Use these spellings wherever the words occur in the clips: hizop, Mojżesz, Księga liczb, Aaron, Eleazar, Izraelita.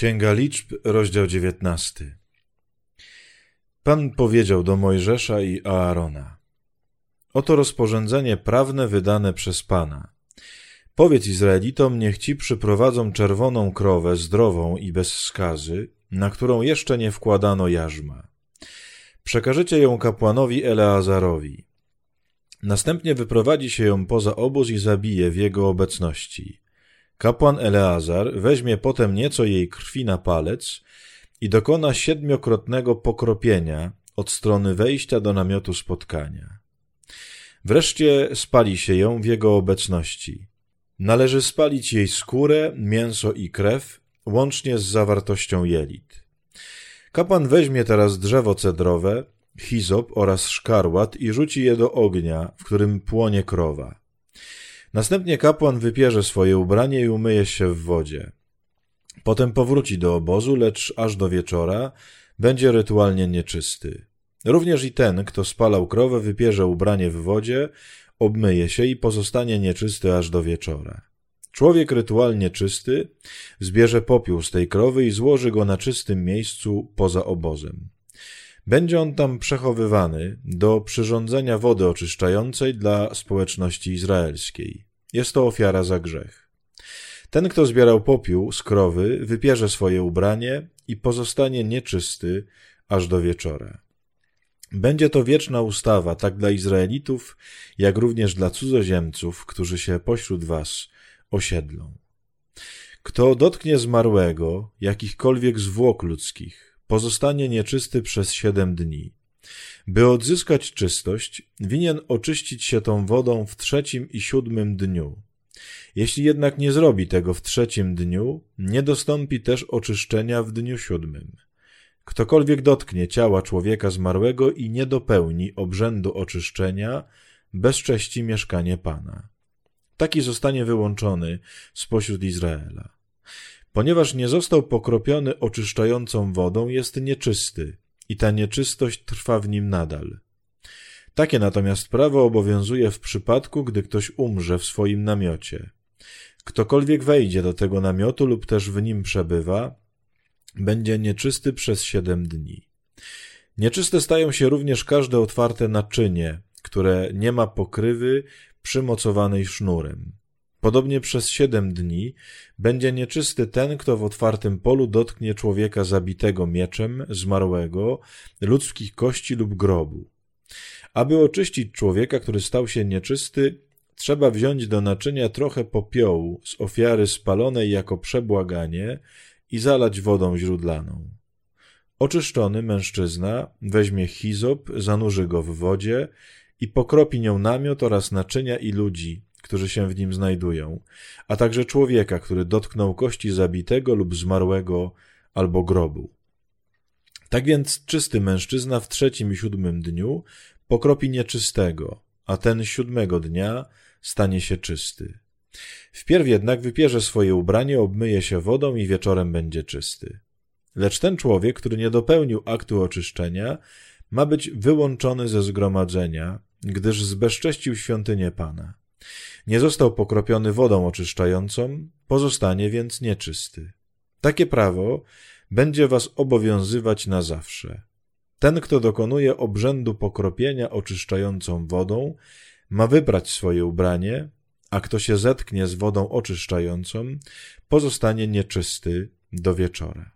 Księga liczb, rozdział 19. Pan powiedział do Mojżesza i Aarona: oto rozporządzenie prawne wydane przez Pana. Powiedz Izraelitom, niech ci przyprowadzą czerwoną krowę zdrową i bez skazy, na którą jeszcze nie wkładano jarzma. Przekażecie ją kapłanowi Eleazarowi. Następnie wyprowadzi się ją poza obóz i zabije w jego obecności. Kapłan Eleazar weźmie potem nieco jej krwi na palec i dokona 7-krotnego pokropienia od strony wejścia do namiotu spotkania. Wreszcie spali się ją w jego obecności. Należy spalić jej skórę, mięso i krew, łącznie z zawartością jelit. Kapłan weźmie teraz drzewo cedrowe, hizop oraz szkarłat i rzuci je do ognia, w którym płonie krowa. Następnie kapłan wypierze swoje ubranie i umyje się w wodzie. Potem powróci do obozu, lecz aż do wieczora będzie rytualnie nieczysty. Również i ten, kto spalał krowę, wypierze ubranie w wodzie, obmyje się i pozostanie nieczysty aż do wieczora. Człowiek rytualnie czysty zbierze popiół z tej krowy i złoży go na czystym miejscu poza obozem. Będzie on tam przechowywany do przyrządzenia wody oczyszczającej dla społeczności izraelskiej. Jest to ofiara za grzech. Ten, kto zbierał popiół z krowy, wypierze swoje ubranie i pozostanie nieczysty aż do wieczora. Będzie to wieczna ustawa tak dla Izraelitów, jak również dla cudzoziemców, którzy się pośród was osiedlą. Kto dotknie zmarłego, jakichkolwiek zwłok ludzkich, pozostanie nieczysty przez 7 dni. By odzyskać czystość, winien oczyścić się tą wodą w 3. i 7. dniu. Jeśli jednak nie zrobi tego w 3. dniu, nie dostąpi też oczyszczenia w dniu 7. Ktokolwiek dotknie ciała człowieka zmarłego i nie dopełni obrzędu oczyszczenia, bezcześci mieszkanie Pana. Taki zostanie wyłączony spośród Izraela. Ponieważ nie został pokropiony oczyszczającą wodą, jest nieczysty i ta nieczystość trwa w nim nadal. Takie natomiast prawo obowiązuje w przypadku, gdy ktoś umrze w swoim namiocie. Ktokolwiek wejdzie do tego namiotu lub też w nim przebywa, będzie nieczysty przez 7 dni. Nieczyste stają się również każde otwarte naczynie, które nie ma pokrywy przymocowanej sznurem. Podobnie przez 7 dni będzie nieczysty ten, kto w otwartym polu dotknie człowieka zabitego mieczem, zmarłego, ludzkich kości lub grobu. Aby oczyścić człowieka, który stał się nieczysty, trzeba wziąć do naczynia trochę popiołu z ofiary spalonej jako przebłaganie i zalać wodą źródlaną. Oczyszczony mężczyzna weźmie hizop, zanurzy go w wodzie i pokropi nią namiot oraz naczynia i ludzi, którzy się w nim znajdują, a także człowieka, który dotknął kości zabitego lub zmarłego albo grobu. Tak więc czysty mężczyzna w 3. i 7. dniu pokropi nieczystego, a ten 7. dnia stanie się czysty. Wpierw jednak wypierze swoje ubranie, obmyje się wodą i wieczorem będzie czysty. Lecz ten człowiek, który nie dopełnił aktu oczyszczenia, ma być wyłączony ze zgromadzenia, gdyż zbezcześcił świątynię Pana. Nie został pokropiony wodą oczyszczającą, pozostanie więc nieczysty. Takie prawo będzie was obowiązywać na zawsze. Ten, kto dokonuje obrzędu pokropienia oczyszczającą wodą, ma wyprać swoje ubranie, a kto się zetknie z wodą oczyszczającą, pozostanie nieczysty do wieczora.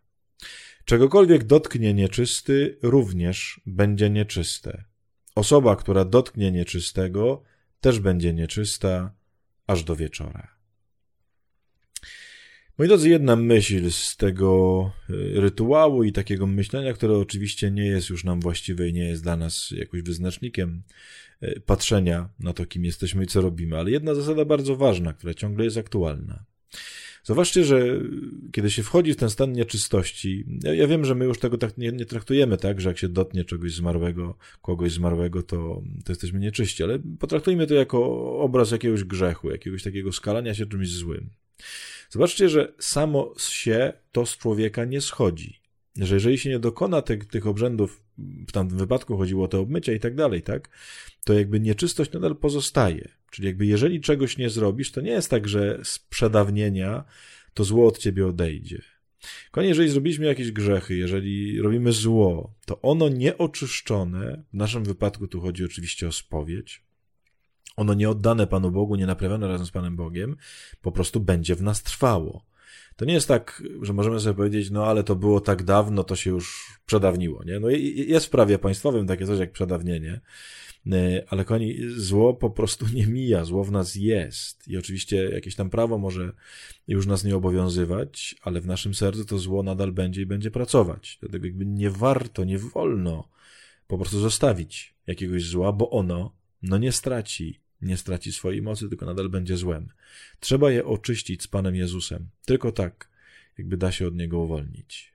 Czegokolwiek dotknie nieczysty, również będzie nieczyste. Osoba, która dotknie nieczystego, też będzie nieczysta aż do wieczora. Moi drodzy, jedna myśl z tego rytuału i takiego myślenia, które oczywiście nie jest już nam właściwe i nie jest dla nas jakoś wyznacznikiem patrzenia na to, kim jesteśmy i co robimy, ale jedna zasada bardzo ważna, która ciągle jest aktualna. Zauważcie, że kiedy się wchodzi w ten stan nieczystości, ja wiem, że my już tego tak nie traktujemy, tak, że jak się dotnie kogoś zmarłego, to jesteśmy nieczyści, ale potraktujmy to jako obraz jakiegoś grzechu, jakiegoś takiego skalania się czymś złym. Zobaczcie, że samo się to z człowieka nie schodzi, że jeżeli się nie dokona tych obrzędów, w tamtym wypadku chodziło o te obmycia i tak dalej, tak, to jakby nieczystość nadal pozostaje. Czyli jakby jeżeli czegoś nie zrobisz, to nie jest tak, że z przedawnienia to zło od ciebie odejdzie. Kochani, jeżeli zrobiliśmy jakieś grzechy, jeżeli robimy zło, to ono nieoczyszczone, w naszym wypadku tu chodzi oczywiście o spowiedź, ono nieoddane Panu Bogu, nienaprawione razem z Panem Bogiem, po prostu będzie w nas trwało. To nie jest tak, że możemy sobie powiedzieć, no ale to było tak dawno, to się już przedawniło, nie? No jest w prawie państwowym takie coś jak przedawnienie, ale kochani, zło po prostu nie mija, zło w nas jest i oczywiście jakieś tam prawo może już nas nie obowiązywać, ale w naszym sercu to zło nadal będzie i będzie pracować. Dlatego jakby nie warto, nie wolno po prostu zostawić jakiegoś zła, bo ono no nie straci swojej mocy, tylko nadal będzie złem. Trzeba je oczyścić z Panem Jezusem. Tylko tak, jakby da się od niego uwolnić.